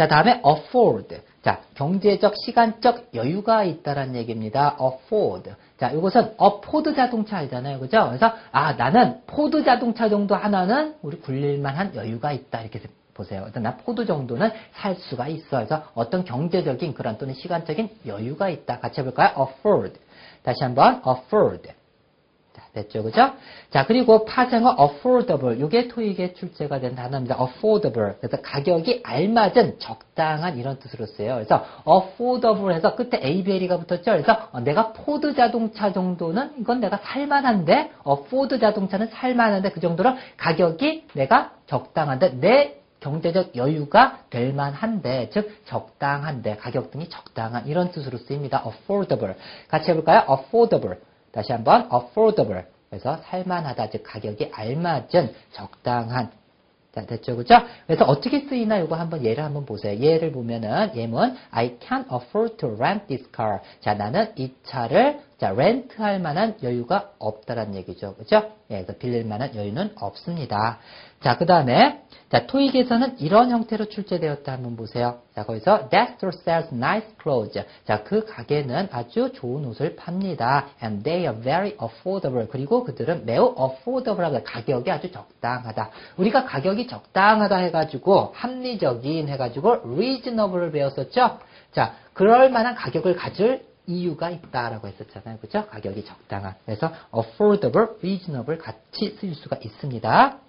자, 다음에 afford. 자, 경제적, 시간적 여유가 있다라는 얘기입니다. afford. 자, 이것은 포드 자동차 알잖아요. 그죠? 그래서 나는 포드 자동차 정도 하나는 우리 굴릴만한 여유가 있다. 이렇게 보세요. 일단 나 포드 정도는 살 수가 있어. 그래서 어떤 경제적인 그런 또는 시간적인 여유가 있다. 같이 해 볼까요? afford. 다시 한번 afford. 됐죠, 그죠? 자, 그리고 파생어 affordable. 이게 토익에 출제가 된 단어입니다. affordable. 그래서 가격이 알맞은, 적당한 이런 뜻으로 쓰여요. 그래서 affordable 해서 끝에 ABLE가 붙었죠. 그래서 내가 포드 자동차 정도는 이건 내가 살만한데, 포드 자동차는 살만한데 그 정도로 가격이 내가 적당한데 내 경제적 여유가 될 만한데, 즉 적당한데, 가격 등이 적당한 이런 뜻으로 쓰입니다. affordable. 같이 해볼까요? affordable. 다시 한번 affordable. 그래서 살만하다, 즉 가격이 알맞은, 적당한. 자, 됐죠, 그죠? 그래서 어떻게 쓰이나 이거 한번 예를 한번 보세요. 예를 보면은 예문 I can't afford to rent this car. 자, 나는 이 차를 렌트할 만한 여유가 없다라는 얘기죠, 그죠? 예, 그래서 빌릴 만한 여유는 없습니다. 자, 그 다음에 토익에서는 이런 형태로 출제되었다 한번 보세요. 자, 거기서 that store sells nice clothes. 자, 그 가게는 아주 좋은 옷을 팝니다. And they are very affordable. 그리고 그들은 매우 affordable하다. 가격이 아주 적당하다. 우리가 가격이 적당하다 해가지고 합리적인 해가지고 reasonable을 배웠었죠. 자, 그럴 만한 가격을 가질 이유가 있다라고 했었잖아요, 그죠? 가격이 적당한. 그래서 affordable, reasonable 같이 쓸 수가 있습니다.